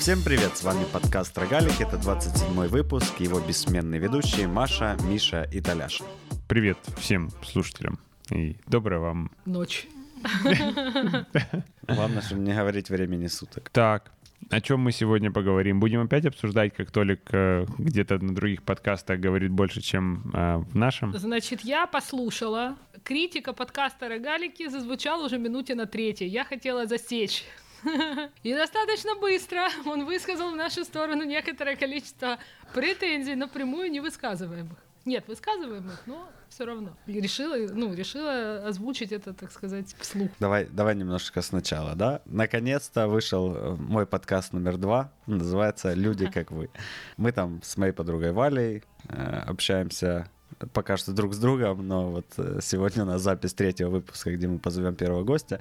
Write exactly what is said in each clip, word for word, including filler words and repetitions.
Всем привет, с вами подкаст «Рогалик», это двадцать седьмой выпуск, его бессменные ведущие Маша, Миша и Толяша. Привет всем слушателям и доброй вам ночи. Главное, чтобы не говорить времени суток. Так, о чем мы сегодня поговорим? Будем опять обсуждать, как Толик э, где-то на других подкастах говорит больше, чем э, в нашем? Значит, я послушала. Критика подкаста «Рогалики» зазвучала уже минуте на третьей. Я хотела засечь. И достаточно быстро он высказал в нашу сторону некоторое количество претензий, напрямую не высказываемых. Нет, высказываемых, но все равно. И решила, ну, решила озвучить это, так сказать, вслух. Давай, давай немножко сначала, да? Наконец-то вышел мой подкаст номер два, называется «Люди, как вы». Мы там с моей подругой Валей общаемся пока что друг с другом, но вот сегодня у нас запись третьего выпуска, где мы позовем первого гостя.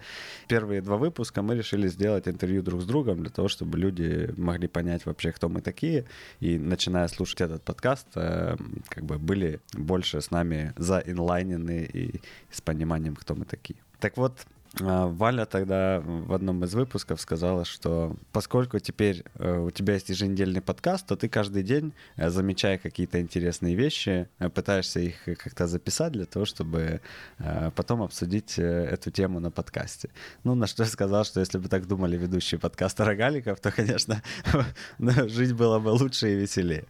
Первые два выпуска мы решили сделать интервью друг с другом для того, чтобы люди могли понять вообще, кто мы такие, и, начиная слушать этот подкаст, как бы были больше с нами заинлайнены и с пониманием, кто мы такие. Так вот, Валя тогда в одном из выпусков сказала, что поскольку теперь у тебя есть еженедельный подкаст, то ты каждый день, замечая какие-то интересные вещи, пытаешься их как-то записать для того, чтобы потом обсудить эту тему на подкасте. Ну, на что я сказал, что если бы так думали ведущие подкаста «Рогаликов», то, конечно, жить было бы лучше и веселее.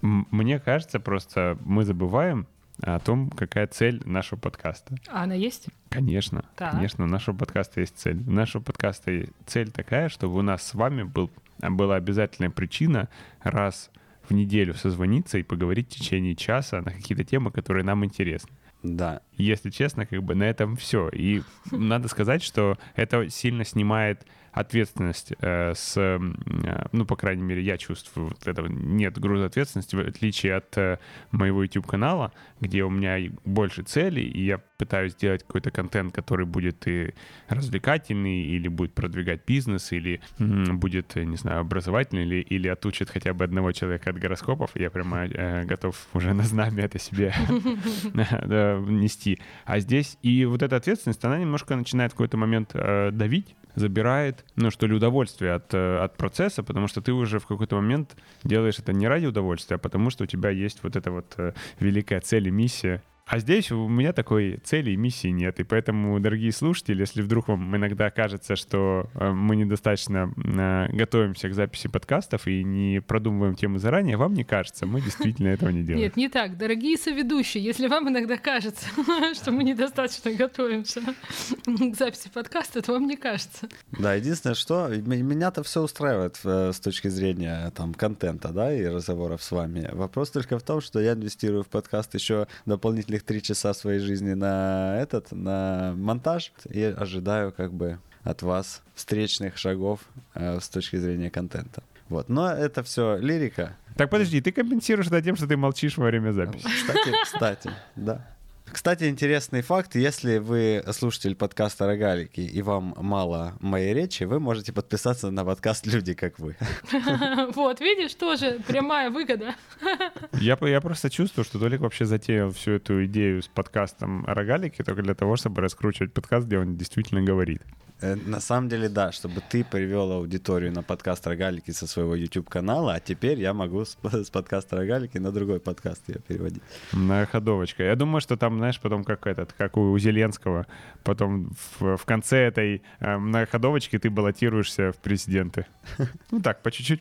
Мне кажется, просто мы забываем о том, какая цель нашего подкаста. А она есть? Конечно. Так. Конечно, у нашего подкаста есть цель. У нашего подкаста есть цель такая, чтобы у нас с вами был, была обязательная причина раз в неделю созвониться и поговорить в течение часа на какие-то темы, которые нам интересны. Да. Если честно, как бы на этом все. И надо сказать, что это сильно снимает ответственность э, с... Э, ну, по крайней мере, я чувствую, вот этого нет груза ответственности, в отличие от э, моего YouTube-канала, где у меня больше целей, и я пытаюсь сделать какой-то контент, который будет и развлекательный, или будет продвигать бизнес, или м-м, будет, не знаю, образовательный, или, или отучит хотя бы одного человека от гороскопов. Я прямо э, готов уже на знамя это себе нести. А здесь и вот эта ответственность, она немножко начинает в какой-то момент давить, забирает, ну, что ли, удовольствие от, от процесса, потому что ты уже в какой-то момент делаешь это не ради удовольствия, а потому что у тебя есть вот эта вот великая цель и миссия. А здесь у меня такой цели и миссии нет, и поэтому, дорогие слушатели, если вдруг вам иногда кажется, что мы недостаточно готовимся к записи подкастов и не продумываем темы заранее, вам не кажется, мы действительно этого не делаем. Нет, не так. Дорогие соведущие, если вам иногда кажется, что мы недостаточно готовимся к записи подкаста, то вам не кажется. Да, единственное, что меня-то все устраивает с точки зрения там контента, да, и разговоров с вами. Вопрос только в том, что я инвестирую в подкаст еще дополнительно три часа своей жизни на этот, на монтаж, и ожидаю как бы от вас встречных шагов э, с точки зрения контента. Вот. Но это все лирика. Так подожди, ты компенсируешь это тем, что ты молчишь во время записи. Кстати, кстати, да. Кстати, интересный факт. Если вы слушатель подкаста «Рогалики» и вам мало моей речи, вы можете подписаться на подкаст «Люди, как вы». Вот, видишь, тоже прямая выгода. Я, я просто чувствую, что Толик вообще затеял всю эту идею с подкастом «Рогалики» только для того, чтобы раскручивать подкаст, где он действительно говорит. На самом деле, да, чтобы ты привел аудиторию на подкаст «Рогалики» со своего YouTube-канала, а теперь я могу с, с подкаста «Рогалики» на другой подкаст ее переводить. Многоходовочка. Я думаю, что там, знаешь, потом как этот, как у Зеленского, потом в, в конце этой э, многоходовочки ты баллотируешься в президенты. Ну так, по чуть-чуть.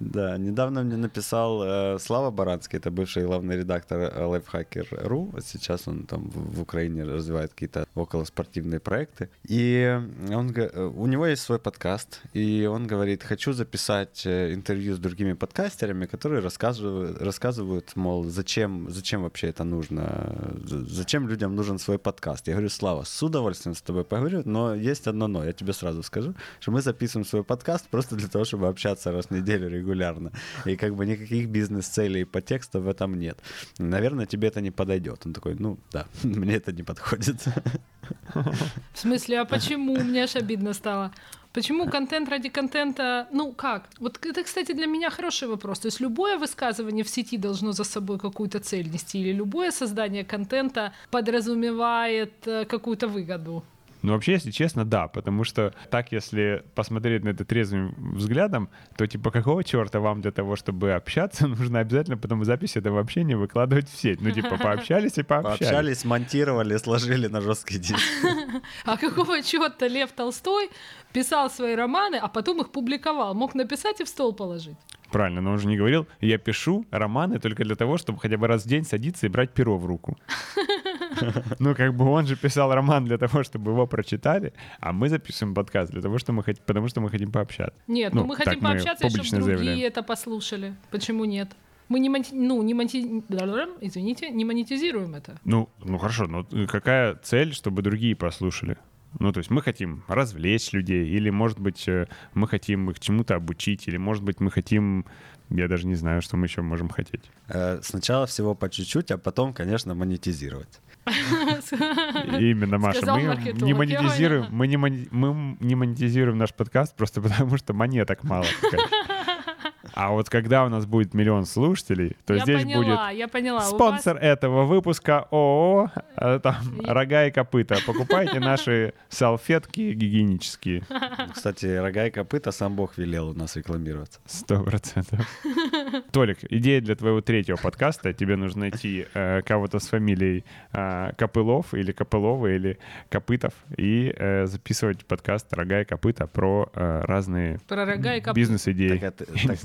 Да, недавно мне написал э, Слава Баранский, это бывший главный редактор лайфхакер точка ру, сейчас он там в, в Украине развивает какие-то околоспортивные проекты, и он, у него есть свой подкаст, и он говорит: хочу записать интервью с другими подкастерами, которые рассказывают, рассказывают мол, зачем, зачем вообще это нужно, зачем людям нужен свой подкаст. Я говорю: Слава, с удовольствием с тобой поговорю, но есть одно но, я тебе сразу скажу, что мы записываем свой подкаст просто для того, чтобы общаться раз в неделю регулярно. регулярно, и как бы никаких бизнес-целей по тексту в этом нет. Наверное, тебе это не подойдет. Он такой: ну да, мне это не подходит. В смысле, а почему? Мне аж обидно стало. Почему контент ради контента? Ну как? Вот это, кстати, для меня хороший вопрос. То есть любое высказывание в сети должно за собой какую-то цель нести, или любое создание контента подразумевает какую-то выгоду? Но вообще, если честно, да, потому что так, если посмотреть на это трезвым взглядом, то типа какого черта вам для того, чтобы общаться, нужно обязательно потом запись этого общения выкладывать в сеть? Ну типа пообщались и пообщались. Пообщались, смонтировали, сложили на жесткий диск. А какого черта Лев Толстой писал свои романы, а потом их публиковал? Мог написать и в стол положить. Правильно, но он же не говорил, я пишу романы только для того, чтобы хотя бы раз в день садиться и брать перо в руку. Ну, как бы он же писал роман для того, чтобы его прочитали, а мы записываем подкаст для того, что мы хотим, потому что мы хотим пообщаться. Нет, ну, ну мы хотим пообщаться, мы чтобы другие заявляем. Это послушали. Почему нет? Мы не, монти... ну, не, монти... Извините, не монетизируем это. Ну, ну хорошо, но какая цель, чтобы другие послушали? Ну, то есть мы хотим развлечь людей, или, может быть, мы хотим их чему-то обучить, или, может быть, мы хотим... Я даже не знаю, что мы еще можем хотеть. Сначала всего по чуть-чуть, а потом, конечно, монетизировать. Именно, Маша. Мы не монетизируем, мы не монетизируем наш подкаст просто потому, что монеток мало. А вот когда у нас будет миллион слушателей, то я здесь поняла, будет я поняла. Спонсор вас... этого выпуска ООО там, я... «Рога и копыта». Покупайте наши салфетки гигиенические. Кстати, «Рога и копыта» сам Бог велел у нас рекламироваться. Сто процентов. Толик, идея для твоего третьего подкаста. Тебе нужно найти э, кого-то с фамилией э, Копылов или Копылова или Копытов и э, записывать подкаст «Рога и копыта» про э, разные про рога и коп... бизнес-идеи. Так,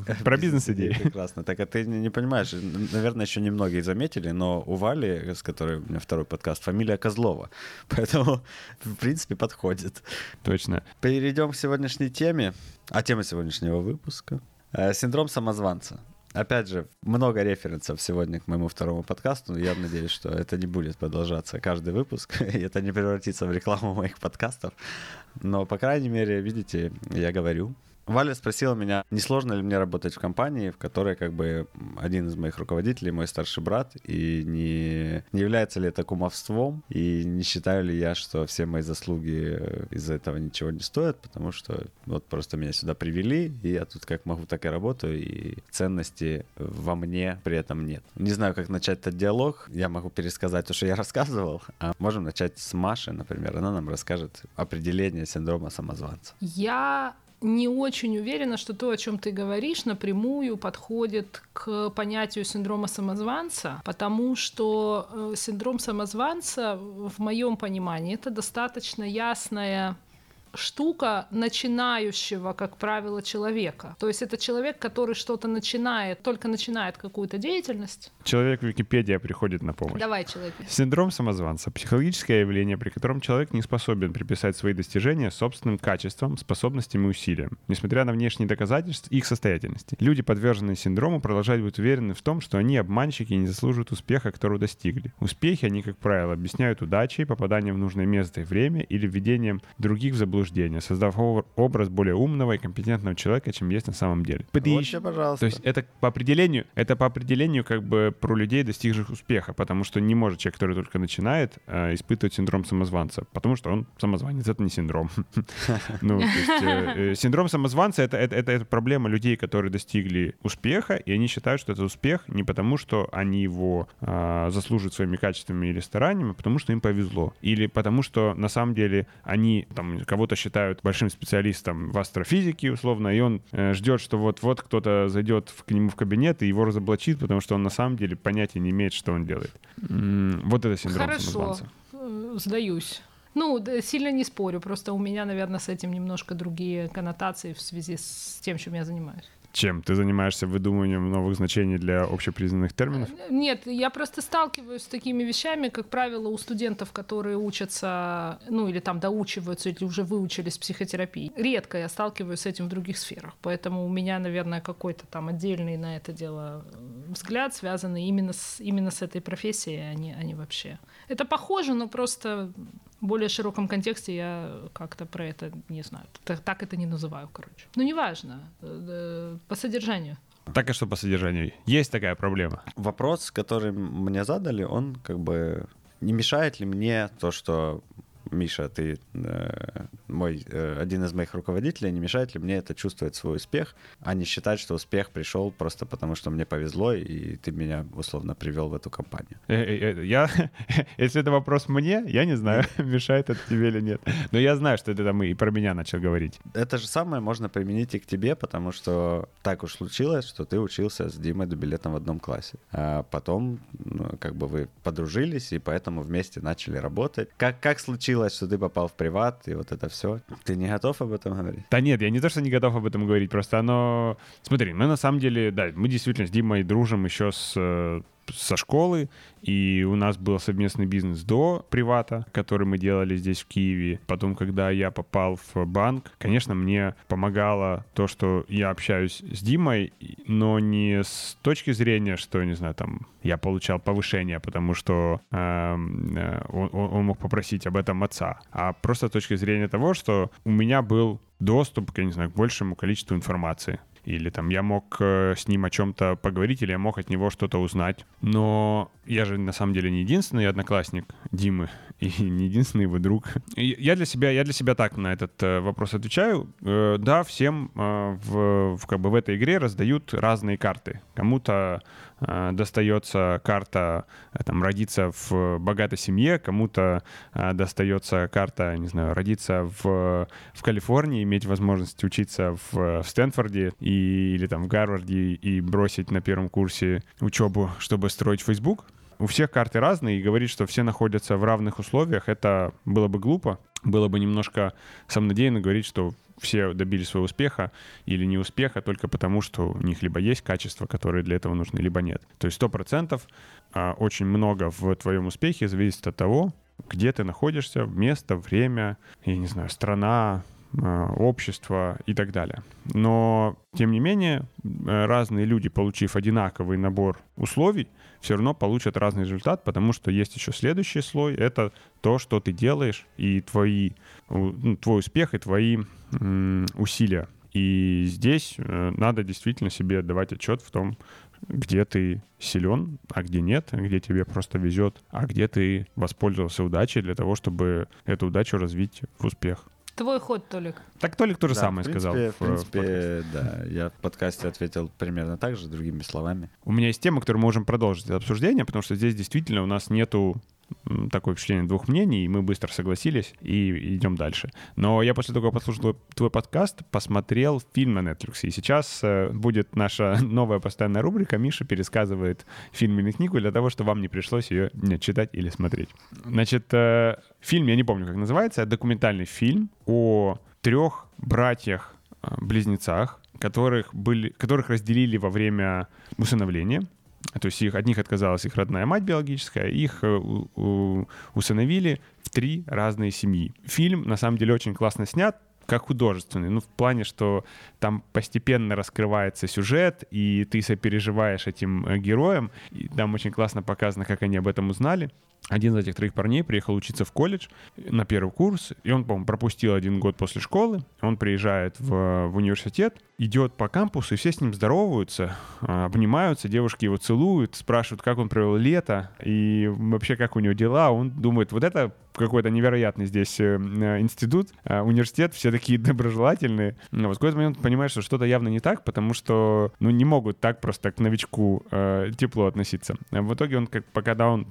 так... Про бизнес-идеи. Прекрасно. Так, а ты не понимаешь, наверное, еще немногие заметили, но у Вали, с которой у меня второй подкаст, фамилия Козлова. Поэтому, в принципе, подходит. Точно. Перейдем к сегодняшней теме. А тема сегодняшнего выпуска — синдром самозванца. Опять же, много референсов сегодня к моему второму подкасту. Я надеюсь, что это не будет продолжаться каждый выпуск, и это не превратится в рекламу моих подкастов. Но, по крайней мере, видите, я говорю... Валя спросила меня, не сложно ли мне работать в компании, в которой как бы один из моих руководителей, мой старший брат, и не, не является ли это кумовством, и не считаю ли я, что все мои заслуги из-за этого ничего не стоят, потому что вот просто меня сюда привели, и я тут как могу, так и работаю, и ценности во мне при этом нет. Не знаю, как начать этот диалог, я могу пересказать то, что я рассказывал, а можем начать с Маши, например, она нам расскажет определение синдрома самозванца. Я... не очень уверена, что то, о чем ты говоришь, напрямую подходит к понятию синдрома самозванца, потому что синдром самозванца, в моем понимании, это достаточно ясная штука начинающего, как правило, человека. То есть это человек, который что-то начинает, только начинает какую-то деятельность. Человек Википедия приходит на помощь. Давай, человек. Синдром самозванца — психологическое явление, при котором человек не способен приписать свои достижения собственным качествам, способностям и усилиям, несмотря на внешние доказательства их состоятельности. Люди, подверженные синдрому, продолжают быть уверены в том, что они обманщики и не заслуживают успеха, которого достигли. Успехи они, как правило, объясняют удачей, попаданием в нужное место и время или введением других в заблуждение, создав образ более умного и компетентного человека, чем есть на самом деле. Вообще, пожалуйста. То есть это по определению, это по определению как бы про людей, достигших успеха, потому что не может человек, который только начинает, испытывать синдром самозванца, потому что он самозванец, это не синдром. Ну, то есть синдром самозванца — это проблема людей, которые достигли успеха, и они считают, что это успех не потому, что они его заслуживают своими качествами или стараниями, а потому что им повезло. Или потому что на самом деле они там кого-то считают большим специалистом в астрофизике, условно, и он э, ждет, что вот-вот кто-то зайдет в, к нему в кабинет и его разоблачит, потому что он на самом деле понятия не имеет, что он делает. М-м, вот это синдром Хорошо. самозванца. Хорошо, сдаюсь. Ну, сильно не спорю, просто у меня, наверное, с этим немножко другие коннотации в связи с тем, чем я занимаюсь. Чем? Ты занимаешься выдумыванием новых значений для общепризнанных терминов? Нет, я просто сталкиваюсь с такими вещами, как правило, у студентов, которые учатся, ну или там доучиваются, или уже выучились в психотерапии. Редко я сталкиваюсь с этим в других сферах, поэтому у меня, наверное, какой-то там отдельный на это дело взгляд, связанный именно с, именно с этой профессией, а не, а не вообще. Это похоже, но просто в более широком контексте я как-то про это не знаю. Так это не называю, короче. Ну, неважно. По содержанию. Так и что по содержанию? Есть такая проблема? Вопрос, который мне задали, он как бы... Не мешает ли мне то, что... Миша, ты э, мой, э, один из моих руководителей, не мешает ли мне это чувствовать свой успех, а не считать, что успех пришел просто потому, что мне повезло, и ты меня, условно, привел в эту компанию. Я, если это вопрос мне, я не знаю, мешает это тебе или нет. Но я знаю, что ты там и про меня начал говорить. Это же самое можно применить и к тебе, потому что так уж случилось, что ты учился с Димой Дубилетом в одном классе. А потом, ну, как бы вы подружились, и поэтому вместе начали работать. Как, как случилось, что ты попал в приват, и вот это все? Ты не готов об этом говорить? Да нет, я не то, что не готов об этом говорить, просто оно... Смотри, мы на самом деле, да, мы действительно с Димой дружим еще с... со школы, и у нас был совместный бизнес до привата, который мы делали здесь в Киеве. Потом, когда я попал в банк, конечно, мне помогало то, что я общаюсь с Димой, но не с точки зрения, что, не знаю, там, я получал повышение, потому что э, он, он мог попросить об этом отца, а просто с точки зрения того, что у меня был доступ, я не знаю, к большему количеству информации. Или там я мог с ним о чем-то поговорить, или я мог от него что-то узнать. Но я же на самом деле не единственный одноклассник Димы и не единственный его друг. И я для себя, я для себя так на этот вопрос отвечаю. Да, всем в, в, как бы в этой игре раздают разные карты. Кому-то достается карта там, родиться в богатой семье, кому-то достается карта, не знаю, родиться в, в Калифорнии, иметь возможность учиться в, в Стэнфорде и, или там в Гарварде и бросить на первом курсе учебу, чтобы строить Facebook. У всех карты разные, и говорить, что все находятся в равных условиях, это было бы глупо, было бы немножко самонадеянно говорить, что все добились своего успеха или неуспеха только потому, что у них либо есть качества, которые для этого нужны, либо нет. То есть сто процентов очень много в твоем успехе зависит от того, где ты находишься, место, время, я не знаю, страна, общество и так далее. Но, тем не менее, разные люди, получив одинаковый набор условий, все равно получат разный результат, потому что есть еще следующий слой, это то, что ты делаешь, и твои, ну, твой успех, и твои м- усилия. И здесь надо действительно себе отдавать отчет в том, где ты силен, а где нет, где тебе просто везет, а где ты воспользовался удачей для того, чтобы эту удачу развить в успех. Твой ход, Толик. Так Толик тоже да, самое в принципе, сказал. В, в принципе, в да. Я в подкасте ответил примерно так же, другими словами. У меня есть тема, которую мы можем продолжить это обсуждение, потому что здесь действительно у нас нету такое впечатление двух мнений, и мы быстро согласились и идем дальше. Но я после того, как послушал твой подкаст, посмотрел фильм на Netflix. И сейчас будет наша новая постоянная рубрика «Миша пересказывает фильм или книгу» для того, чтобы вам не пришлось ее читать или смотреть. Значит, фильм, я не помню, как называется, документальный фильм о трех братьях-близнецах, которых, были, которых разделили во время усыновления. То есть их, от них отказалась их родная мать биологическая, их у, у, усыновили в три разные семьи. Фильм, на самом деле, очень классно снят, как художественный, ну, в плане, что там постепенно раскрывается сюжет, и ты сопереживаешь этим героям, и там очень классно показано, как они об этом узнали. Один из этих троих парней приехал учиться в колледж на первый курс, и он, по-моему, пропустил один год после школы, он приезжает в, в университет, идет по кампусу, и все с ним здороваются, обнимаются, девушки его целуют, спрашивают, как он провел лето, и вообще, как у него дела, он думает, вот это какой-то невероятный здесь институт, университет, все такие доброжелательные, но вот в какой-то момент понимаешь, что что-то явно не так, потому что, ну, не могут так просто к новичку тепло относиться. В итоге он, как, когда он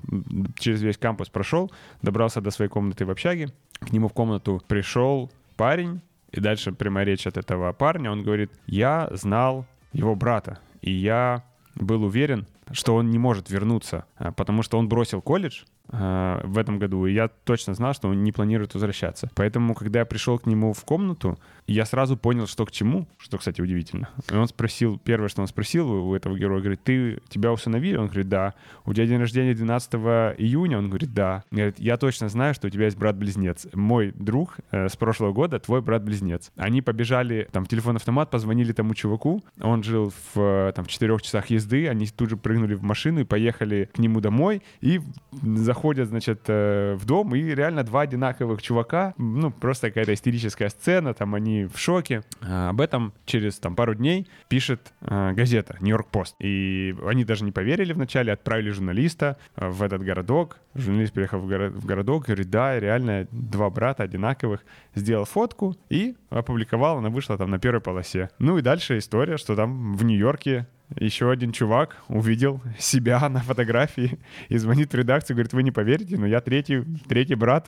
через весь кампус прошел, добрался до своей комнаты в общаге, к нему в комнату пришел парень, и дальше прямая речь от этого парня, он говорит, я знал его брата, и я был уверен, что он не может вернуться, потому что он бросил колледж э, в этом году, и я точно знал, что он не планирует возвращаться. Поэтому, когда я пришел к нему в комнату, я сразу понял, что к чему, что, кстати, удивительно. И он спросил, первое, что он спросил у этого героя, говорит, ты тебя усыновили? Он говорит, да. У тебя день рождения двенадцатого июня? Он говорит, да. Он говорит, я точно знаю, что у тебя есть брат-близнец. Мой друг э, с прошлого года, твой брат-близнец. Они побежали, там, в телефон-автомат, позвонили тому чуваку, он жил в, там, в четырех часах езды, они тут же прыгнули в машину и поехали к нему домой, и заходили заходят, значит, в дом, и реально два одинаковых чувака. Ну, просто какая-то истерическая сцена, там они в шоке. Об этом через там, пару дней пишет газета New York Times. И они даже не поверили вначале, отправили журналиста в этот городок. Журналист приехал в, горо- в городок, говорит, да, реально два брата одинаковых. Сделал фотку и опубликовал, она вышла там на первой полосе. Ну и дальше история, что там в Нью-Йорке еще один чувак увидел себя на фотографии и звонит в редакцию, говорит, вы не поверите, но я третий, третий брат.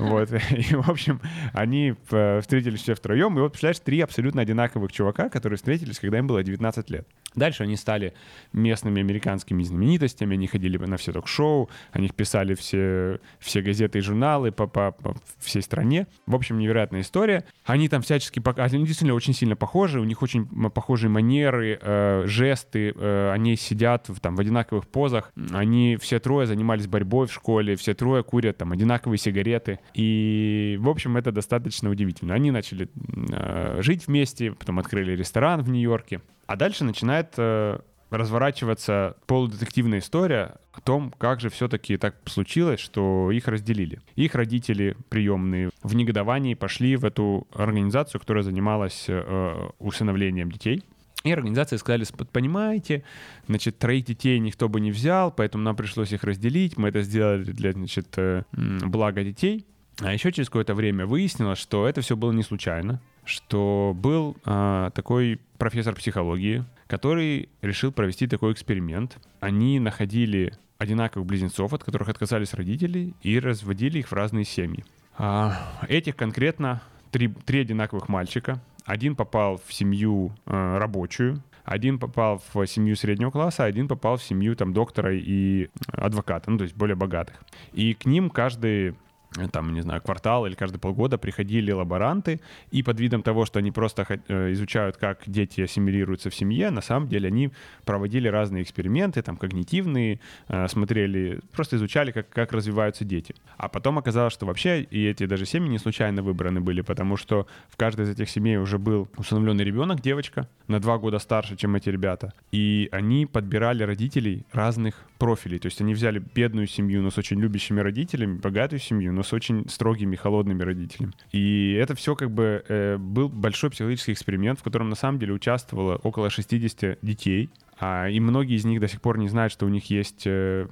Вот. И, в общем, они встретились все втроем. И вот, представляешь, три абсолютно одинаковых чувака, которые встретились, когда им было девятнадцать лет. Дальше они стали местными американскими знаменитостями, они ходили на все ток-шоу, о них писали все, все газеты и журналы по, по, по всей стране. В общем, невероятная история. Они там всячески... Они действительно очень сильно похожи, у них очень похожие манеры, э, жесты, э, они сидят в, там, в одинаковых позах, они все трое занимались борьбой в школе, все трое курят там одинаковые сигареты. И, в общем, это достаточно удивительно. Они начали э, жить вместе, потом открыли ресторан в Нью-Йорке. А дальше начинает э, разворачиваться полудетективная история о том, как же все-таки так случилось, что их разделили. Их родители приемные в негодовании пошли в эту организацию, которая занималась э, усыновлением детей. И организации сказали, понимаете, значит, троих детей никто бы не взял, поэтому нам пришлось их разделить. Мы это сделали для, значит, э, блага детей. А еще через какое-то время выяснилось, что это все было не случайно, что был э, такой профессор психологии, который решил провести такой эксперимент. Они находили одинаковых близнецов, от которых отказались родители, и разводили их в разные семьи. А этих конкретно три, три одинаковых мальчика. Один попал в семью э, рабочую, один попал в семью среднего класса, один попал в семью там, доктора и адвоката, ну то есть более богатых. И к ним каждый... там, не знаю, квартал или каждые полгода приходили лаборанты, и под видом того, что они просто изучают, как дети ассимилируются в семье, на самом деле они проводили разные эксперименты, там, когнитивные, смотрели, просто изучали, как, как развиваются дети. А потом оказалось, что вообще и эти даже семьи не случайно выбраны были, потому что в каждой из этих семей уже был усыновленный ребенок, девочка, на два года старше, чем эти ребята, и они подбирали родителей разных профилей, то есть они взяли бедную семью, но с очень любящими родителями, богатую семью, но с очень строгими, холодными родителями. И это все как бы э, был большой психологический эксперимент, в котором на самом деле участвовало около шестьдесят детей. А, и многие из них до сих пор не знают, что у них есть э,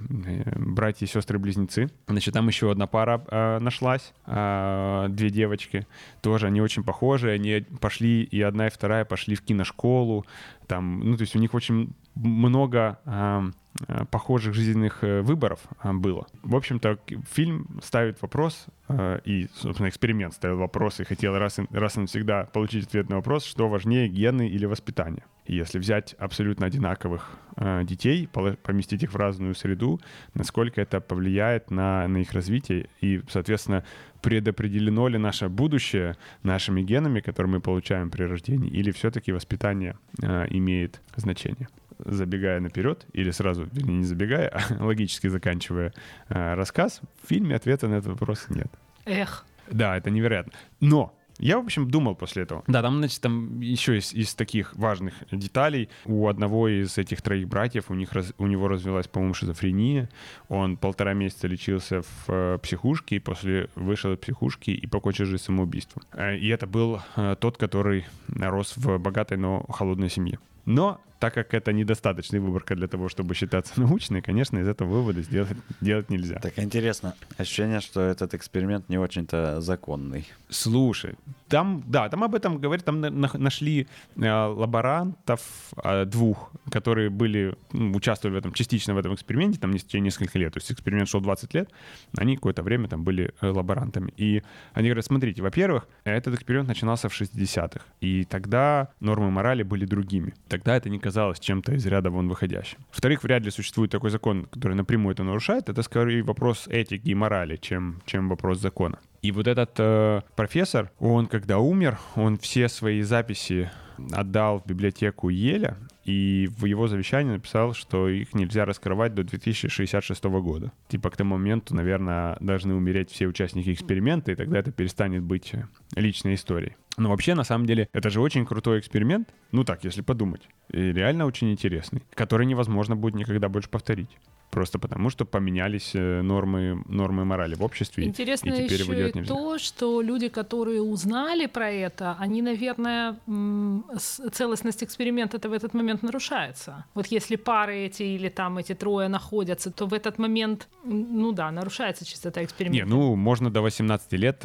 братья и сестры-близнецы. Значит, там еще одна пара э, нашлась, э, две девочки. Тоже они очень похожи. Они пошли, и одна, и вторая пошли в киношколу. Там, ну, то есть у них очень много... Э, похожих жизненных выборов было. В общем-то, фильм ставит вопрос, и, собственно, эксперимент ставил вопрос, и хотел раз и, раз и навсегда получить ответ на вопрос, что важнее, гены или воспитание. И если взять абсолютно одинаковых детей, поместить их в разную среду, насколько это повлияет на, на их развитие, и, соответственно, предопределено ли наше будущее нашими генами, которые мы получаем при рождении, или все-таки воспитание имеет значение. Забегая наперед, или сразу, вернее, не забегая, а логически заканчивая э, рассказ, в фильме ответа на этот вопрос нет. Эх. Да, это невероятно. Но я, в общем, думал после этого. Да, там, значит, там еще из, из таких важных деталей. У одного из этих троих братьев, у, них, у него развилась, по-моему, шизофрения. Он полтора месяца лечился в э, психушке, и после вышел из психушки и покончил жизнь самоубийством. Э, и это был э, тот, который рос в богатой, но холодной семье. Но так как это недостаточная выборка для того, чтобы считаться научной, конечно, из этого вывода сделать, делать нельзя. Так интересно. Ощущение, что этот эксперимент не очень-то законный. Слушай, там, да, там об этом говорят, там нашли лаборантов двух, которые были, ну, участвовали в этом, частично в этом эксперименте, там в течение нескольких лет. То есть эксперимент шел двадцать лет, они какое-то время там были лаборантами. И они говорят, смотрите, во-первых, этот эксперимент начинался в шестидесятых, и тогда нормы морали были другими. Тогда это не казалось чем-то из ряда вон выходящим. Во-вторых, вряд ли существует такой закон, который напрямую это нарушает. Это скорее вопрос этики и морали, чем, чем вопрос закона. И вот этот э, профессор, он когда умер, он все свои записи отдал в библиотеку Йеля, и в его завещании написал, что их нельзя раскрывать до две тысячи шестьдесят шестого года. Типа к тому моменту, наверное, должны умереть все участники эксперимента, и тогда это перестанет быть личной историей. Но вообще, на самом деле, это же очень крутой эксперимент, ну так, если подумать, и реально очень интересный, который невозможно будет никогда больше повторить. Просто потому, что поменялись нормы, нормы морали в обществе. Интересно и теперь еще и то, что люди, которые узнали про это, они, наверное, целостность эксперимента-то в этот момент нарушается. Вот если пары эти или там эти трое находятся, то в этот момент, ну да, нарушается чистота эксперимента. Не, ну можно до восемнадцати лет.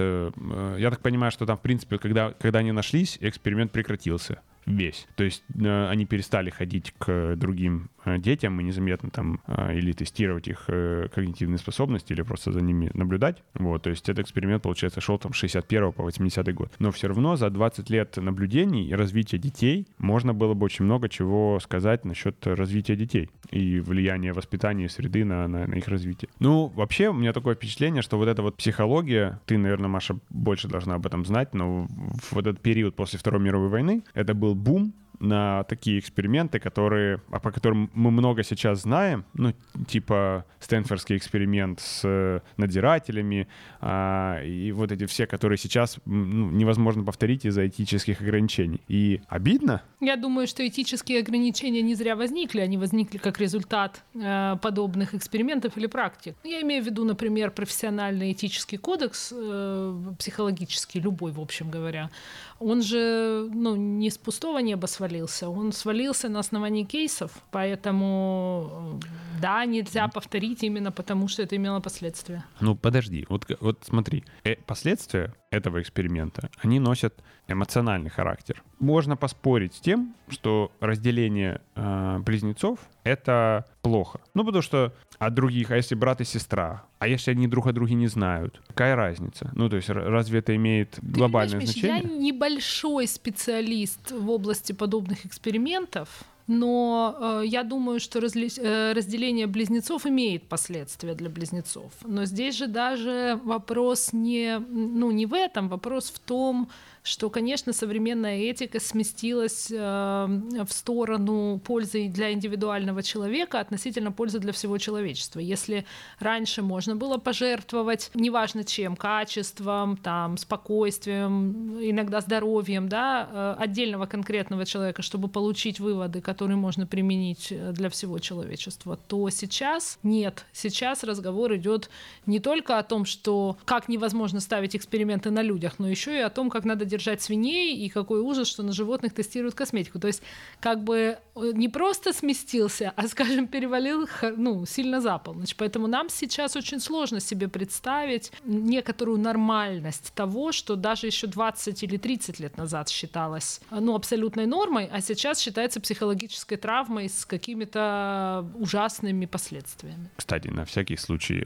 Я так понимаю, что там, в принципе, когда, когда они нашлись, эксперимент прекратился. Весь. То есть э, они перестали ходить к другим э, детям и незаметно там э, или тестировать их э, когнитивные способности, или просто за ними наблюдать. Вот, то есть этот эксперимент, получается, шел там с шестьдесят первого по восьмидесятый год. Но все равно за двадцать лет наблюдений и развития детей можно было бы очень много чего сказать насчет развития детей и влияния воспитания и среды на, на, на их развитие. Ну, вообще, у меня такое впечатление, что вот эта вот психология, ты, наверное, Маша, больше должна об этом знать, но в, в этот период после Второй мировой войны это был бум на такие эксперименты, которые, по которым мы много сейчас знаем, ну, типа Стэнфордский эксперимент с надзирателями, а, и вот эти все, которые сейчас ну, невозможно повторить из-за этических ограничений. И обидно? Я думаю, что этические ограничения не зря возникли, они возникли как результат э, подобных экспериментов или практик. Я имею в виду, например, профессиональный этический кодекс, э, психологический, любой, в общем говоря. Он же ну, не с пустого неба свалился, он свалился на основании кейсов, поэтому да, нельзя повторить именно потому, что это имело последствия. Ну подожди, вот, вот смотри, э, последствия этого эксперимента, они носят эмоциональный характер. Можно поспорить с тем, что разделение э, близнецов — это плохо. Ну, потому что от других, а если брат и сестра, а если они друг о друге не знают, какая разница? Ну, то есть разве это имеет глобальное значение? Миш, я небольшой специалист в области подобных экспериментов, но э, я думаю, что разли... э, разделение близнецов имеет последствия для близнецов. Но здесь же даже вопрос не, ну, не в этом, вопрос в том, что, конечно, современная этика сместилась э, в сторону пользы для индивидуального человека относительно пользы для всего человечества. Если раньше можно было пожертвовать, неважно чем, качеством, там, спокойствием, иногда здоровьем, да, э, отдельного конкретного человека, чтобы получить выводы, которые можно применить для всего человечества, то сейчас нет. Сейчас разговор идет не только о том, что как невозможно ставить эксперименты на людях, но еще и о том, как надо делать держать свиней, и какой ужас, что на животных тестируют косметику. То есть как бы не просто сместился, а, скажем, перевалил ну, сильно за полночь. Поэтому нам сейчас очень сложно себе представить некоторую нормальность того, что даже еще двадцать или тридцать лет назад считалось ну, абсолютной нормой, а сейчас считается психологической травмой с какими-то ужасными последствиями. Кстати, на всякий случай,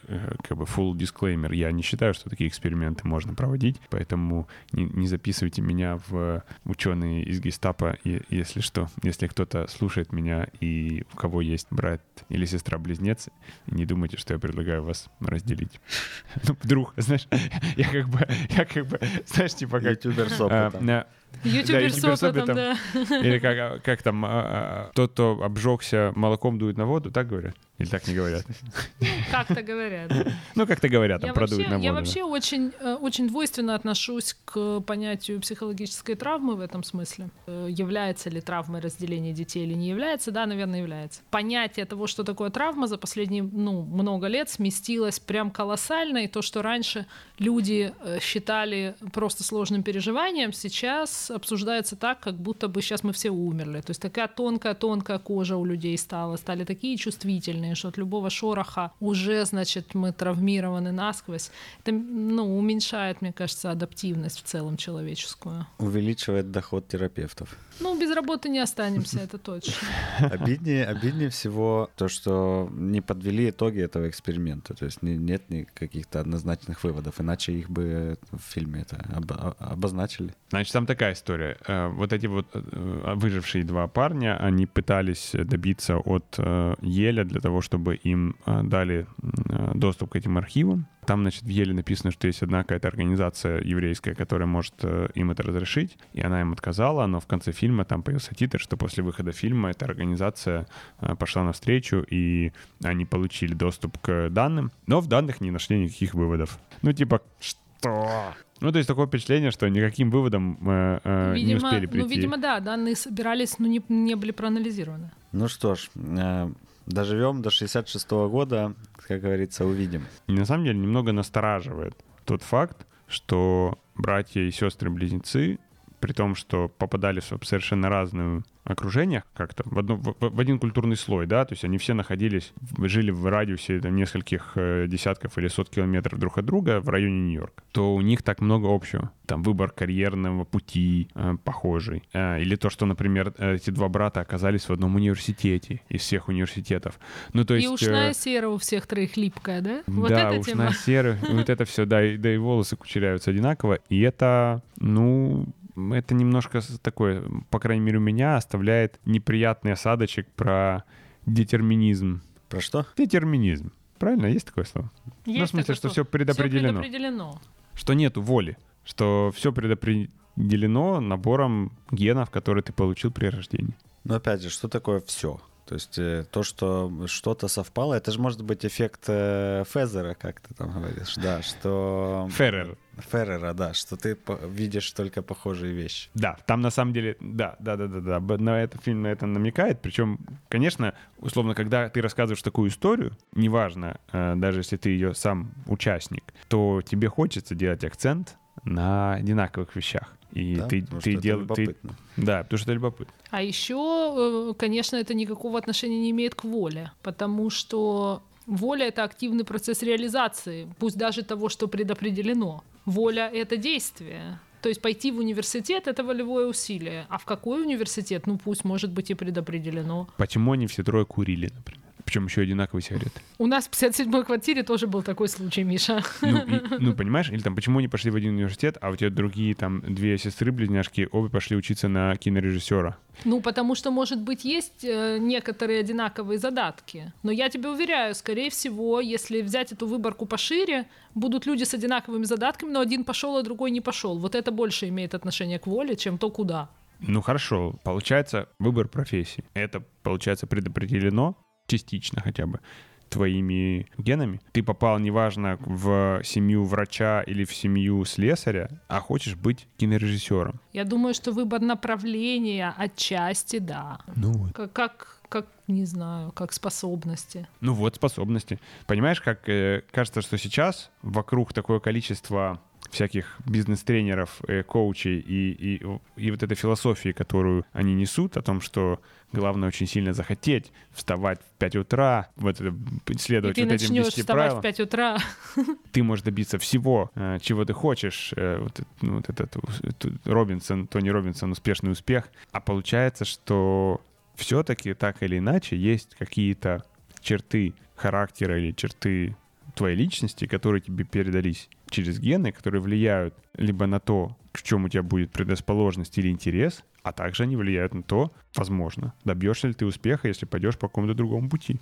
как бы full disclaimer, я не считаю, что такие эксперименты можно проводить, поэтому не, не записываю Записывайте меня в ученые из гестапо, если что. Если кто-то слушает меня и у кого есть брат или сестра-близнец, не думайте, что я предлагаю вас разделить. Ну, вдруг, знаешь, я как бы, я как бы, знаешь, типа как... ютубер-сопа. Ютубер-сопа там, да. Или как, как там, тот, кто обжегся, молоком дует на воду, так говорят? Или так не говорят? Как-то говорят. Ну, как-то говорят, там, продуют на воду. Я вообще очень, очень двойственно отношусь к понятию психологической травмы в этом смысле. Является ли травмой разделение детей или не является? Да, наверное, является. Понятие того, что такое травма, за последние ну, много лет сместилось прям колоссально, и то, что раньше люди считали просто сложным переживанием, сейчас обсуждается так, как будто бы сейчас мы все умерли. То есть такая тонкая-тонкая кожа у людей стала, стали такие чувствительные, что от любого шороха уже, значит, мы травмированы насквозь. Это, ну, уменьшает, мне кажется, адаптивность в целом человеческую. Увеличивает доход терапевтов. Ну, без работы не останемся, это точно. Обиднее, обиднее всего то, что не подвели итоги этого эксперимента. То есть нет каких-то однозначных выводов, иначе их бы в фильме это об, обозначили. Значит, там такая история. Вот эти вот выжившие два парня, они пытались добиться от Еля для того, чтобы им дали доступ к этим архивам. Там, значит, в Еле написано, что есть одна какая-то организация еврейская, которая может э, им это разрешить, и она им отказала, но в конце фильма там появился титр, что после выхода фильма эта организация э, пошла навстречу, и они получили доступ к данным, но в данных не нашли никаких выводов. Ну, типа, Что? Ну, то есть такое впечатление, что никаким выводом э, э, видимо, не успели прийти. Ну, видимо, да, данные собирались, но не, не были проанализированы. Ну что ж, э, доживем до шестьдесят шестого года, как говорится, увидим. И на самом деле немного настораживает тот факт, что братья и сестры-близнецы, при том, что попадали в совершенно разные окружения как-то, в, одно, в, в один культурный слой, да, то есть они все находились, жили в радиусе там, нескольких десятков или сот километров друг от друга в районе Нью-Йорка, то у них так много общего. Там выбор карьерного пути э, похожий. Э, или то, что, например, эти два брата оказались в одном университете из всех университетов. Ну, то есть, и ушная э... сера у всех троих липкая, да? Вот да, эта ушная тема. Сера, вот это все, да, и, да и волосы кучеряются одинаково. И это, ну... Это немножко такое, по крайней мере, у меня оставляет неприятный осадочек про детерминизм. Про что? Детерминизм. Правильно? Есть такое слово? Есть. Ну, в смысле, что все предопределено. Все предопределено. Что нету воли. Что все предопределено набором генов, которые ты получил при рождении. Но опять же, что такое все? То есть то, что что-то совпало, это же может быть эффект Фезера, как ты там говоришь, да, что... Феррер. Феррера, да, что ты видишь только похожие вещи. Да, там на самом деле, да, да, да, да, да, на этот фильм на это намекает, причем, конечно, условно, когда ты рассказываешь такую историю, неважно, даже если ты ее сам участник, то тебе хочется делать акцент на одинаковых вещах. И да, ты, потому ты что дел... это любопытно. Ты... Да, потому что это любопытно. А еще, конечно, это никакого отношения не имеет к воле, потому что воля — это активный процесс реализации, пусть даже того, что предопределено. Воля — это действие. То есть пойти в университет — это волевое усилие. А в какой университет? Ну, пусть, может быть, и предопределено. Почему они все трое курили, например? Причем еще одинаковые сигареты. У нас в пятьдесят седьмой квартире тоже был такой случай, Миша. Ну, и, ну, понимаешь, или там, почему они пошли в один университет, а у тебя другие, там, две сестры-близняшки, обе пошли учиться на кинорежиссера? Ну, потому что, может быть, есть некоторые одинаковые задатки. Но я тебе уверяю, скорее всего, если взять эту выборку пошире, будут люди с одинаковыми задатками, но один пошел, а другой не пошел. Вот это больше имеет отношение к воле, чем то, куда. Ну, хорошо. Получается, выбор профессии. Это, получается, предопределено. Частично хотя бы, твоими генами. Ты попал, неважно, в семью врача или в семью слесаря, а хочешь быть кинорежиссером. Я думаю, что выбор направления отчасти, да. Ну вот. Как, как, как, не знаю, как способности. Ну вот, способности. Понимаешь, как э, кажется, что сейчас вокруг такое количество всяких бизнес-тренеров, э, коучей и, и, и вот этой философии, которую они несут, о том, что главное очень сильно захотеть, вставать в пять утра, вот, следовать вот этим десяти правилам. И ты начнешь вставать в пять утра. Ты можешь добиться всего, чего ты хочешь. Вот, вот этот Робинсон, Тони Робинсон, успешный успех. А получается, что все-таки так или иначе есть какие-то черты характера или черты твоей личности, которые тебе передались через гены, которые влияют либо на то, к чему у тебя будет предрасположенность или интерес, а также они влияют на то, возможно, добьешься ли ты успеха, если пойдешь по какому-то другому пути.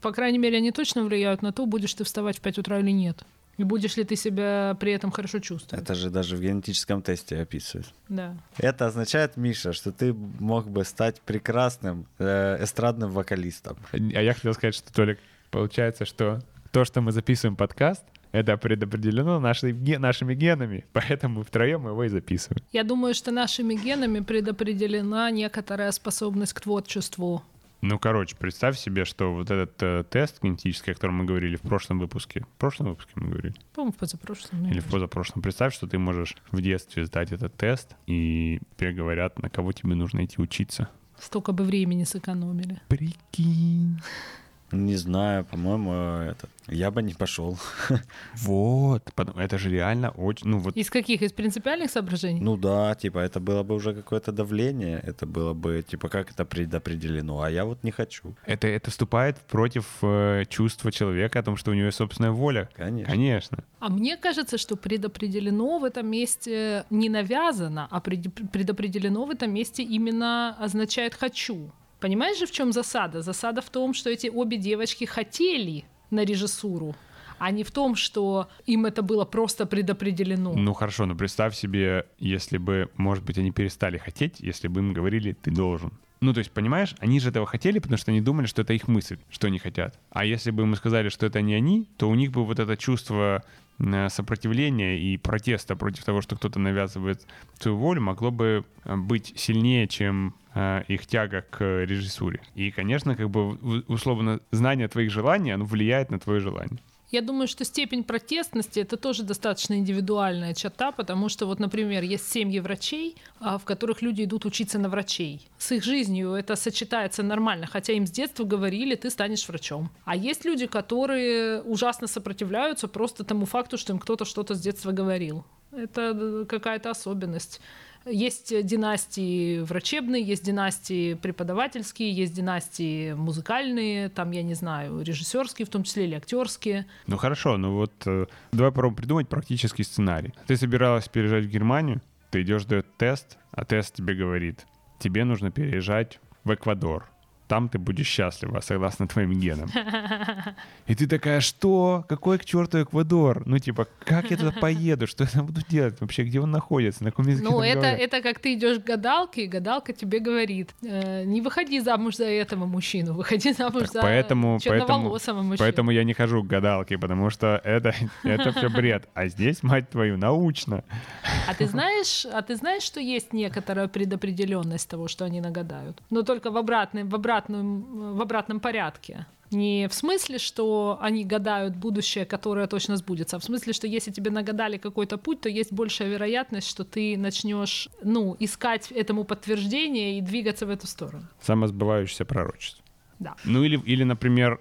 По крайней мере, они точно влияют на то, будешь ты вставать в пять утра или нет. И будешь ли ты себя при этом хорошо чувствовать. Это же даже в генетическом тесте описывают. Да. Это означает, Миша, что ты мог бы стать прекрасным эстрадным вокалистом. А я хотел сказать, что, Толик, получается, что то, что мы записываем подкаст, это предопределено наши, нашими генами, поэтому втроем его и записываем. Я думаю, что нашими генами предопределена некоторая способность к творчеству. Ну, короче, представь себе, что вот этот э, тест генетический, о котором мы говорили в прошлом выпуске. В прошлом выпуске мы говорили? По-моему, в позапрошлом. Наверное. Или в позапрошлом. Представь, что ты можешь в детстве сдать этот тест, и тебе говорят, на кого тебе нужно идти учиться. Столько бы времени сэкономили. Прикинь. Не знаю, по-моему, это... я бы не пошел. Вот, это же реально очень... Ну, вот... Из каких? Из принципиальных соображений? Ну да, типа, это было бы уже какое-то давление, это было бы, типа, как это предопределено, а я вот не хочу. Это, это вступает против э, чувства человека о том, что у него есть собственная воля. Конечно. Конечно. А мне кажется, что предопределено в этом месте не навязано, а предопределено в этом месте именно означает «хочу». Понимаешь же, в чем засада? Засада в том, что эти обе девочки хотели на режиссуру, а не в том, что им это было просто предопределено. Ну хорошо, но представь себе, если бы, может быть, они перестали хотеть, если бы им говорили «ты должен». Ну то есть, понимаешь, они же этого хотели, потому что они думали, что это их мысль, что они хотят. А если бы им сказали, что это не они, то у них бы вот это чувство сопротивления и протеста против того, что кто-то навязывает свою волю, могло бы быть сильнее, чем их тяга к режиссуре. И, конечно, как бы условно знание твоих желаний, оно влияет на твое желание. Я думаю, что степень протестности — это тоже достаточно индивидуальная черта, потому что, вот, например, есть семьи врачей, в которых люди идут учиться на врачей. С их жизнью это сочетается нормально, хотя им с детства говорили: ты станешь врачом. А есть люди, которые ужасно сопротивляются просто тому факту, что им кто-то что-то с детства говорил. Это какая-то особенность. Есть династии врачебные, есть династии преподавательские, есть династии музыкальные, там, я не знаю, режиссерские, в том числе, или актерские. Ну хорошо, ну вот э, давай попробуем придумать практический сценарий. Ты собиралась переезжать в Германию, ты идешь, дает тест, а тест тебе говорит: тебе нужно переезжать в Эквадор. Там ты будешь счастлива, согласно твоим генам. И ты такая: что? Какой к черту Эквадор? Ну, типа, как я туда поеду? Что я там буду делать вообще? Где он находится? На каком языке там говорят? Ну, это, это как ты идешь к гадалке, и гадалка тебе говорит: э, не выходи замуж за этого мужчину, выходи замуж так, за поэтому, черноволосого поэтому, мужчину. Поэтому я не хожу к гадалке, потому что это, это все бред. А здесь, мать твою, научно. А ты знаешь, а ты знаешь, что есть некоторая предопределенность того, что они нагадают? Но только в обратной, в обратной в обратном порядке. Не в смысле, что они гадают будущее, которое точно сбудется, а в смысле, что если тебе нагадали какой-то путь, то есть большая вероятность, что ты начнешь, ну, искать этому подтверждение и двигаться в эту сторону. Самосбывающееся пророчество. Да. Ну или, или например,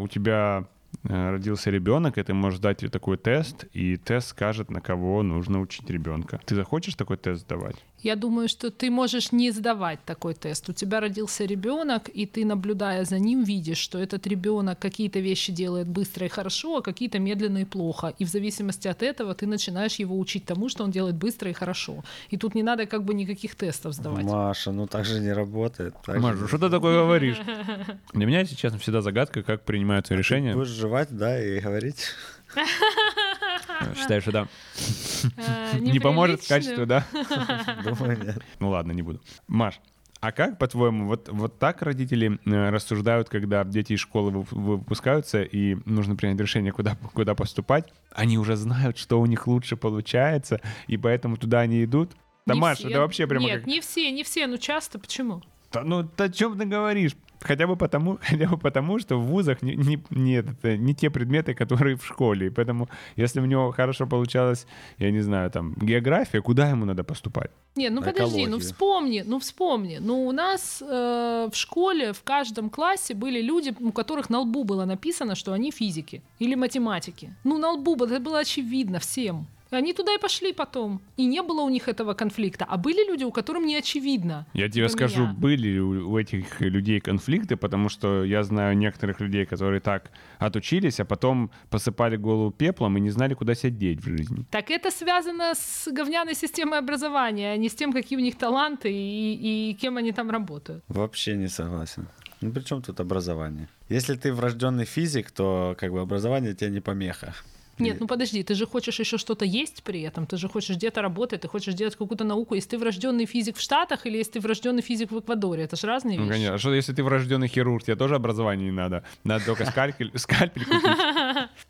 у тебя родился ребенок, и ты можешь дать ей такой тест, и тест скажет, на кого нужно учить ребенка. Ты захочешь такой тест сдавать? Я думаю, что ты можешь не сдавать такой тест. У тебя родился ребенок, и ты, наблюдая за ним, видишь, что этот ребенок какие-то вещи делает быстро и хорошо, а какие-то медленно и плохо. И в зависимости от этого ты начинаешь его учить тому, что он делает быстро и хорошо. И тут не надо как бы никаких тестов сдавать. Маша, ну так же не работает. Маша, что ты такое говоришь? Для меня, если честно, всегда загадка, как принимаются решения. Жевать, да, и говорить. Считаю, что да. А, не поможет качеству, да? Думаю, нет. Ну ладно, не буду. Маш, а как, по-твоему, вот, вот так родители рассуждают, когда дети из школы выпускаются и нужно принять решение, куда, куда поступать? Они уже знают, что у них лучше получается, и поэтому туда они идут? Да, не Маш, все. Это вообще прямо... Нет, как... не все, не все, ну часто. Почему? Да, ну, о чем ты говоришь? Хотя бы потому, хотя бы потому, что в вузах не, не, не, не те предметы, которые в школе. И поэтому, если у него хорошо получалось, я не знаю, там, география, куда ему надо поступать? Не, ну подожди, экологию. ну вспомни, ну вспомни. Ну у нас э, в школе в каждом классе были люди, у которых на лбу было написано, что они физики или математики. Ну на лбу это было очевидно всем. Они туда и пошли потом. И не было у них этого конфликта. А были люди, у которых не очевидно. Я тебе скажу, меня. были у, у этих людей конфликты, потому что я знаю некоторых людей, которые так отучились, а потом посыпали голову пеплом и не знали, куда себя деть в жизни. Так это связано с говняной системой образования, а не с тем, какие у них таланты и, и кем они там работают. Вообще не согласен. Ну при чем тут образование? Если ты врожденный физик, то как бы образование тебе не помеха. Нет, ну подожди, ты же хочешь еще что-то есть при этом, ты же хочешь где-то работать, ты хочешь делать какую-то науку. Если ты врожденный физик в Штатах или если ты врожденный физик в Эквадоре, это же разные вещи. Ну конечно, а что если ты врожденный хирург, тебе тоже образование не надо, надо только скальпель купить.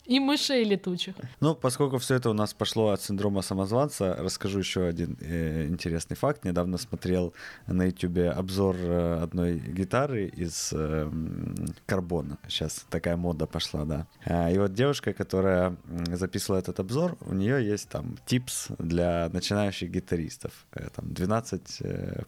И мышей летучих. Ну, поскольку все это у нас пошло от синдрома самозванца, расскажу еще один интересный факт. Недавно смотрел на ютубе обзор одной гитары из карбона. Сейчас такая мода пошла, да. И вот девушка, которая записывала этот обзор, у нее есть там типс для начинающих гитаристов. Там двенадцать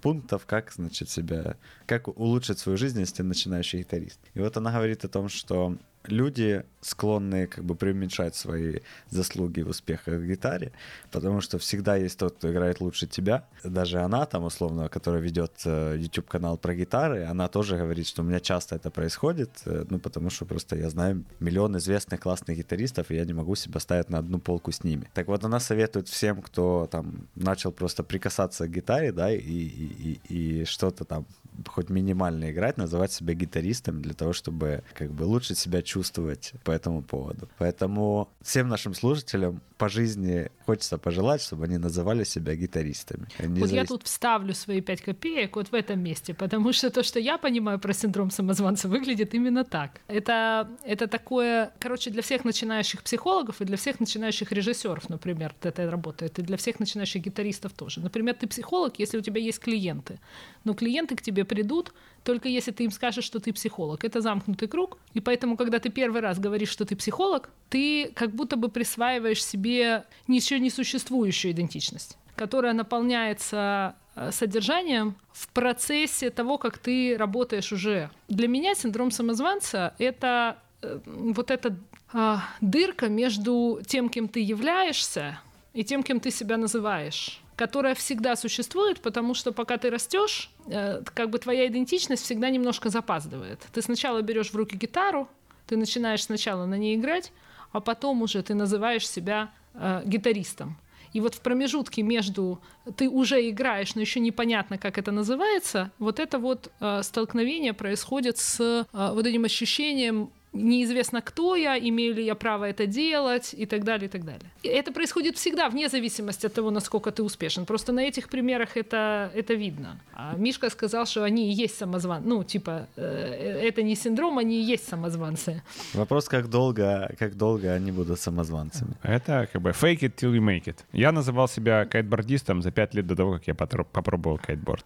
пунктов, как, значит, себя, как улучшить свою жизнь, если ты начинающий гитарист. И вот она говорит о том, что люди склонны как бы преуменьшать свои заслуги в успехах в гитаре, потому что всегда есть тот, кто играет лучше тебя. Даже она там условно, которая ведет YouTube-канал про гитары, она тоже говорит, что у меня часто это происходит, ну потому что просто я знаю миллион известных классных гитаристов, и я не могу себя ставить на одну полку с ними. Так вот, она советует всем, кто там начал просто прикасаться к гитаре, да, и, и, и, и что-то там хоть минимально играть, называть себя гитаристом для того, чтобы как бы улучшить себя чувствовать. чувствовать по этому поводу. Поэтому всем нашим слушателям по жизни хочется пожелать, чтобы они называли себя гитаристами. Они вот завис... я тут вставлю свои пять копеек вот в этом месте, потому что то, что я понимаю про синдром самозванца, выглядит именно так. Это, это такое, короче, для всех начинающих психологов и для всех начинающих режиссеров, например, это работает, и для всех начинающих гитаристов тоже. Например, ты психолог, если у тебя есть клиенты, но клиенты к тебе придут только если ты им скажешь, что ты психолог. Это замкнутый круг, и поэтому, когда ты первый раз говоришь, что ты психолог, ты как будто бы присваиваешь себе еще не существующую идентичность, которая наполняется содержанием в процессе того, как ты работаешь уже. Для меня синдром самозванца — это вот эта дырка между тем, кем ты являешься, и тем, кем ты себя называешь, которая всегда существует, потому что пока ты растешь, как бы твоя идентичность всегда немножко запаздывает. Ты сначала берешь в руки гитару, ты начинаешь сначала на ней играть, а потом уже ты называешь себя э, гитаристом. И вот в промежутке между ты уже играешь, но еще непонятно, как это называется, вот это вот э, столкновение происходит с э, вот этим ощущением неизвестно, кто я, имею ли я право это делать, и так далее, и так далее. И это происходит всегда, вне зависимости от того, насколько ты успешен. Просто на этих примерах это, это видно. А Мишка сказал, что они и есть самозванцы. Ну, типа, э, это не синдром, они и есть самозванцы. Вопрос, как долго, как долго они будут самозванцами. Это как бы fake it till you make it. Я называл себя кайтбордистом за пять лет до того, как я потр- попробовал кайтборд.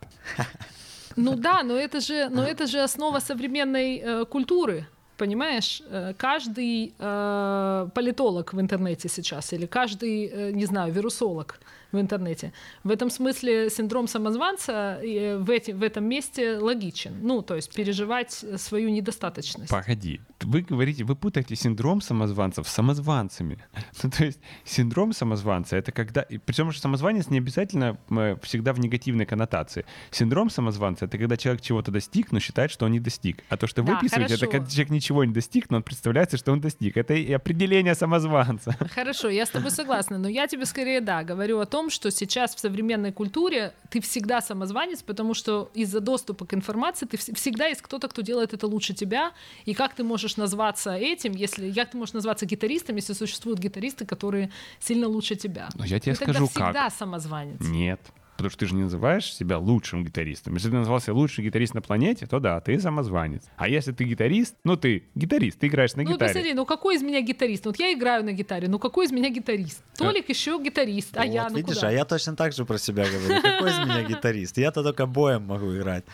Ну да, но это же, но это же основа современной э, культуры. Понимаешь, каждый э, политолог в интернете сейчас или каждый, э, не знаю, вирусолог в интернете. В этом смысле синдром самозванца в, эти, в этом месте логичен. Ну, то есть переживать свою недостаточность. Погоди, вы говорите, вы путаете синдром самозванцев с самозванцами. Ну, то есть синдром самозванца — это когда... Причем, что самозванец не обязательно всегда в негативной коннотации. Синдром самозванца — это когда человек чего-то достиг, но считает, что он не достиг. А то, что вы да, описываете, это когда человек ничего не достиг, но он представляется, что он достиг. Это и определение самозванца. Хорошо, я с тобой согласна, но я тебе скорее, да, говорю о том, что сейчас в современной культуре ты всегда самозванец, потому что из-за доступа к информации ты всегда есть кто-то, кто делает это лучше тебя, и как ты можешь назваться этим, если как ты можешь назваться гитаристом, если существуют гитаристы, которые сильно лучше тебя. Но я тебе ты скажу, тогда всегда как. Самозванец. Нет. Потому что ты же не называешь себя лучшим гитаристом. Если ты назвался лучший гитарист на планете, то да, ты самозванец. А если ты гитарист, ну ты гитарист, ты играешь на ну, гитаре. Ну, посмотри, ну какой из меня гитарист? Вот я играю на гитаре, ну какой из меня гитарист? Толик еще гитарист, а ну, я, вот, ну видишь, куда? А я точно так же про себя говорю. Какой из меня гитарист? Я-то только боем могу играть.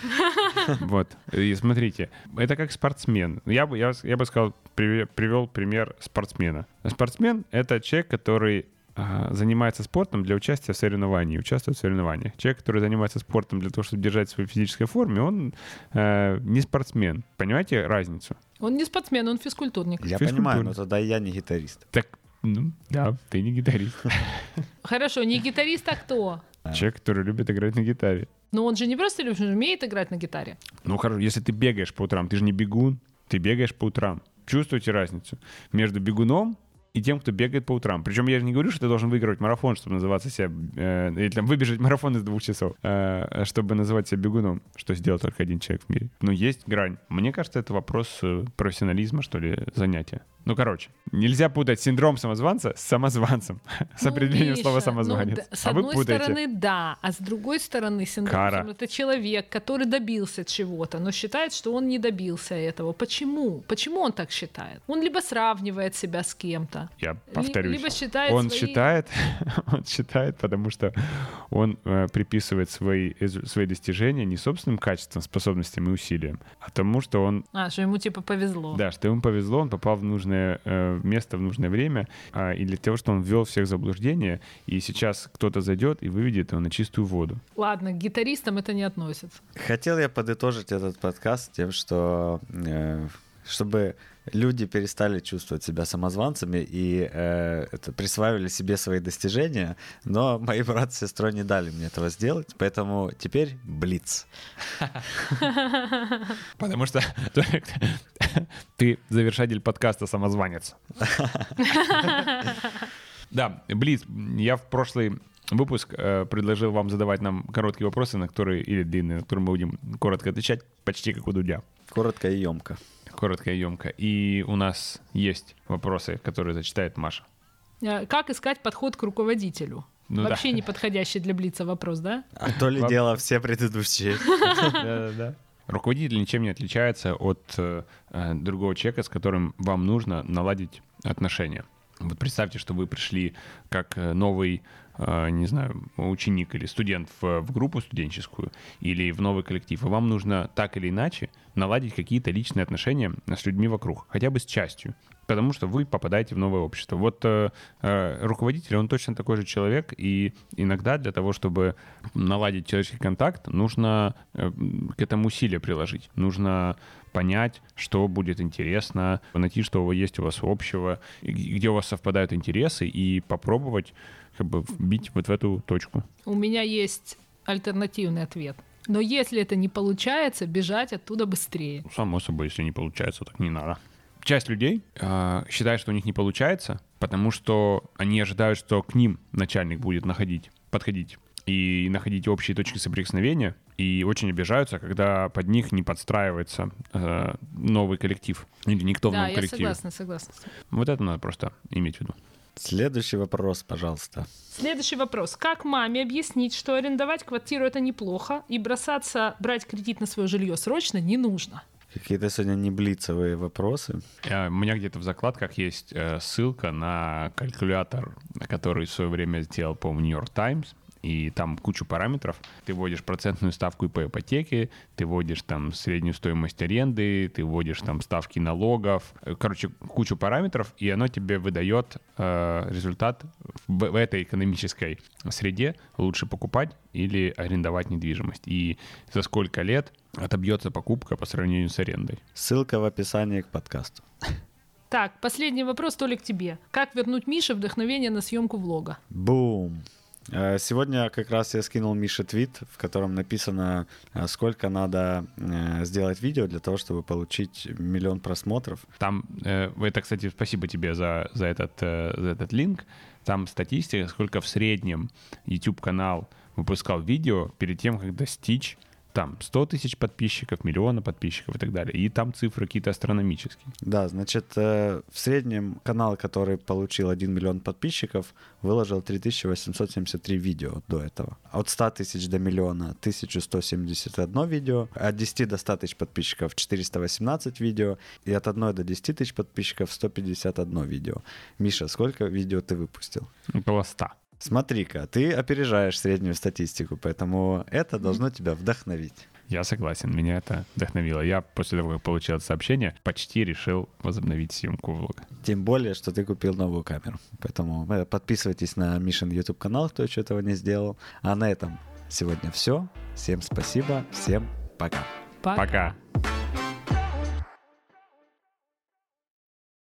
Вот, и смотрите, это как спортсмен. Я бы, я, я бы сказал, привел пример спортсмена. Спортсмен — это человек, который... занимается спортом для участия в соревновании, участвует в соревнованиях. Человек, который занимается спортом для того, чтобы держать свою физическую форму, он э, не спортсмен. Понимаете разницу? Он не спортсмен, он физкультурник. Я физкультурник. Понимаю, но тогда я не гитарист. Так, ну, да, да ты не гитарист. Хорошо, не гитарист, а кто? Человек, который любит играть на гитаре. Но он же не просто любит, он же умеет играть на гитаре. Ну хорошо, если ты бегаешь по утрам, ты же не бегун, ты бегаешь по утрам. Чувствуете разницу между бегуном и тем, кто бегает по утрам. Причем я же не говорю, что ты должен выигрывать марафон, чтобы называться себя... Э, или там выбежать марафон из двух часов, э, чтобы называть себя бегуном, что сделал только один человек в мире. Но есть грань. Мне кажется, это вопрос профессионализма, что ли, занятия. Ну, короче, нельзя путать синдром самозванца с самозванцем, ну, с определением Миша, слова «самозванец». Ну, да, с а одной стороны, да, а с другой стороны, синдром самозванца — это человек, который добился чего-то, но считает, что он не добился этого. Почему? Почему он так считает? Он либо сравнивает себя с кем-то, Я повторюсь, либо считает он, свои... считает, он считает, потому что он э, приписывает свои, свои достижения не собственным качествам, способностям и усилиям, а тому, что он... А, что ему типа повезло. Да, что ему повезло, он попал в нужное место в нужное время, и для того, что он ввел всех в заблуждение, и сейчас кто-то зайдет и выведет его на чистую воду. Ладно, к гитаристам это не относится. Хотел я подытожить этот подкаст тем, что чтобы люди перестали чувствовать себя самозванцами и э, это, присваивали себе свои достижения, но мои брат с сестрой не дали мне этого сделать, поэтому теперь блиц. Потому что ты завершатель подкаста «Самозванец». Да, блиц. Я в прошлый выпуск. Предложил вам задавать нам короткие вопросы, на которые, или длинные, на которые мы будем коротко отвечать, почти как у Дудя. Коротко и емко. Коротко и емко. И у нас есть вопросы, которые зачитает Маша. Как искать подход к руководителю? Ну, вообще да. неподходящий для Блица вопрос, да? А то ли Воп... дело все предыдущие. Руководитель ничем не отличается от другого человека, с которым вам нужно наладить отношения. Вот представьте, что вы пришли как новый, не знаю, ученик или студент в группу студенческую или в новый коллектив, и вам нужно так или иначе наладить какие-то личные отношения с людьми вокруг, хотя бы с частью, потому что вы попадаете в новое общество. Вот руководитель, он точно такой же человек, и иногда для того, чтобы наладить человеческий контакт, нужно к этому усилия приложить, нужно понять, что будет интересно, найти, что есть у вас общего, где у вас совпадают интересы, и попробовать как бы бить вот в эту точку. У меня есть альтернативный ответ. Но если это не получается, бежать оттуда быстрее. Само собой, если не получается, так не надо. Часть людей э, считает, что у них не получается, потому что они ожидают, что к ним начальник будет находить, подходить и находить общие точки соприкосновения, и очень обижаются, когда под них не подстраивается э, новый коллектив или никто да, в новом коллективе. Да, я согласна, согласна. Вот это надо просто иметь в виду. Следующий вопрос, пожалуйста. Следующий вопрос. Как маме объяснить, что арендовать квартиру — это неплохо, и бросаться брать кредит на свое жилье срочно не нужно? Какие-то сегодня не блицовые вопросы. У меня где-то в закладках есть ссылка на калькулятор, который в свое время сделал, по-моему, New York Times. И там кучу параметров. Ты вводишь процентную ставку по ипотеке, ты вводишь там среднюю стоимость аренды, ты вводишь там ставки налогов. Короче, кучу параметров, и оно тебе выдает э, результат в, в этой экономической среде. Лучше покупать или арендовать недвижимость. И за сколько лет отобьется покупка по сравнению с арендой. Ссылка в описании к подкасту. Так, последний вопрос, Толик, тебе. Как вернуть Мише вдохновение на съемку влога? Бум! Сегодня как раз я скинул Мише твит, в котором написано, сколько надо сделать видео для того, чтобы получить миллион просмотров. Там, это, кстати, спасибо тебе за, за, этот, за этот линк. Там статистика, сколько в среднем YouTube-канал выпускал видео перед тем, как достичь там сто тысяч подписчиков, миллиона подписчиков и так далее. И там цифры какие-то астрономические. Да, значит, в среднем канал, который получил один миллион подписчиков, выложил три тысячи восемьсот семьдесят три видео до этого. От ста тысяч до миллиона тысяча сто семьдесят одно видео, от десяти до ста тысяч подписчиков четыреста восемнадцать видео, и от одного до десяти тысяч подписчиков сто пятьдесят одно видео. Миша, сколько видео ты выпустил? Около ста. Смотри-ка, ты опережаешь среднюю статистику, поэтому это должно тебя вдохновить. Я согласен, меня это вдохновило. Я после того, как получил это сообщение, почти решил возобновить съемку влога. Тем более, что ты купил новую камеру. Поэтому подписывайтесь на Mission YouTube канал, кто еще этого не сделал. А на этом сегодня все. Всем спасибо, всем пока. Пока. Пока.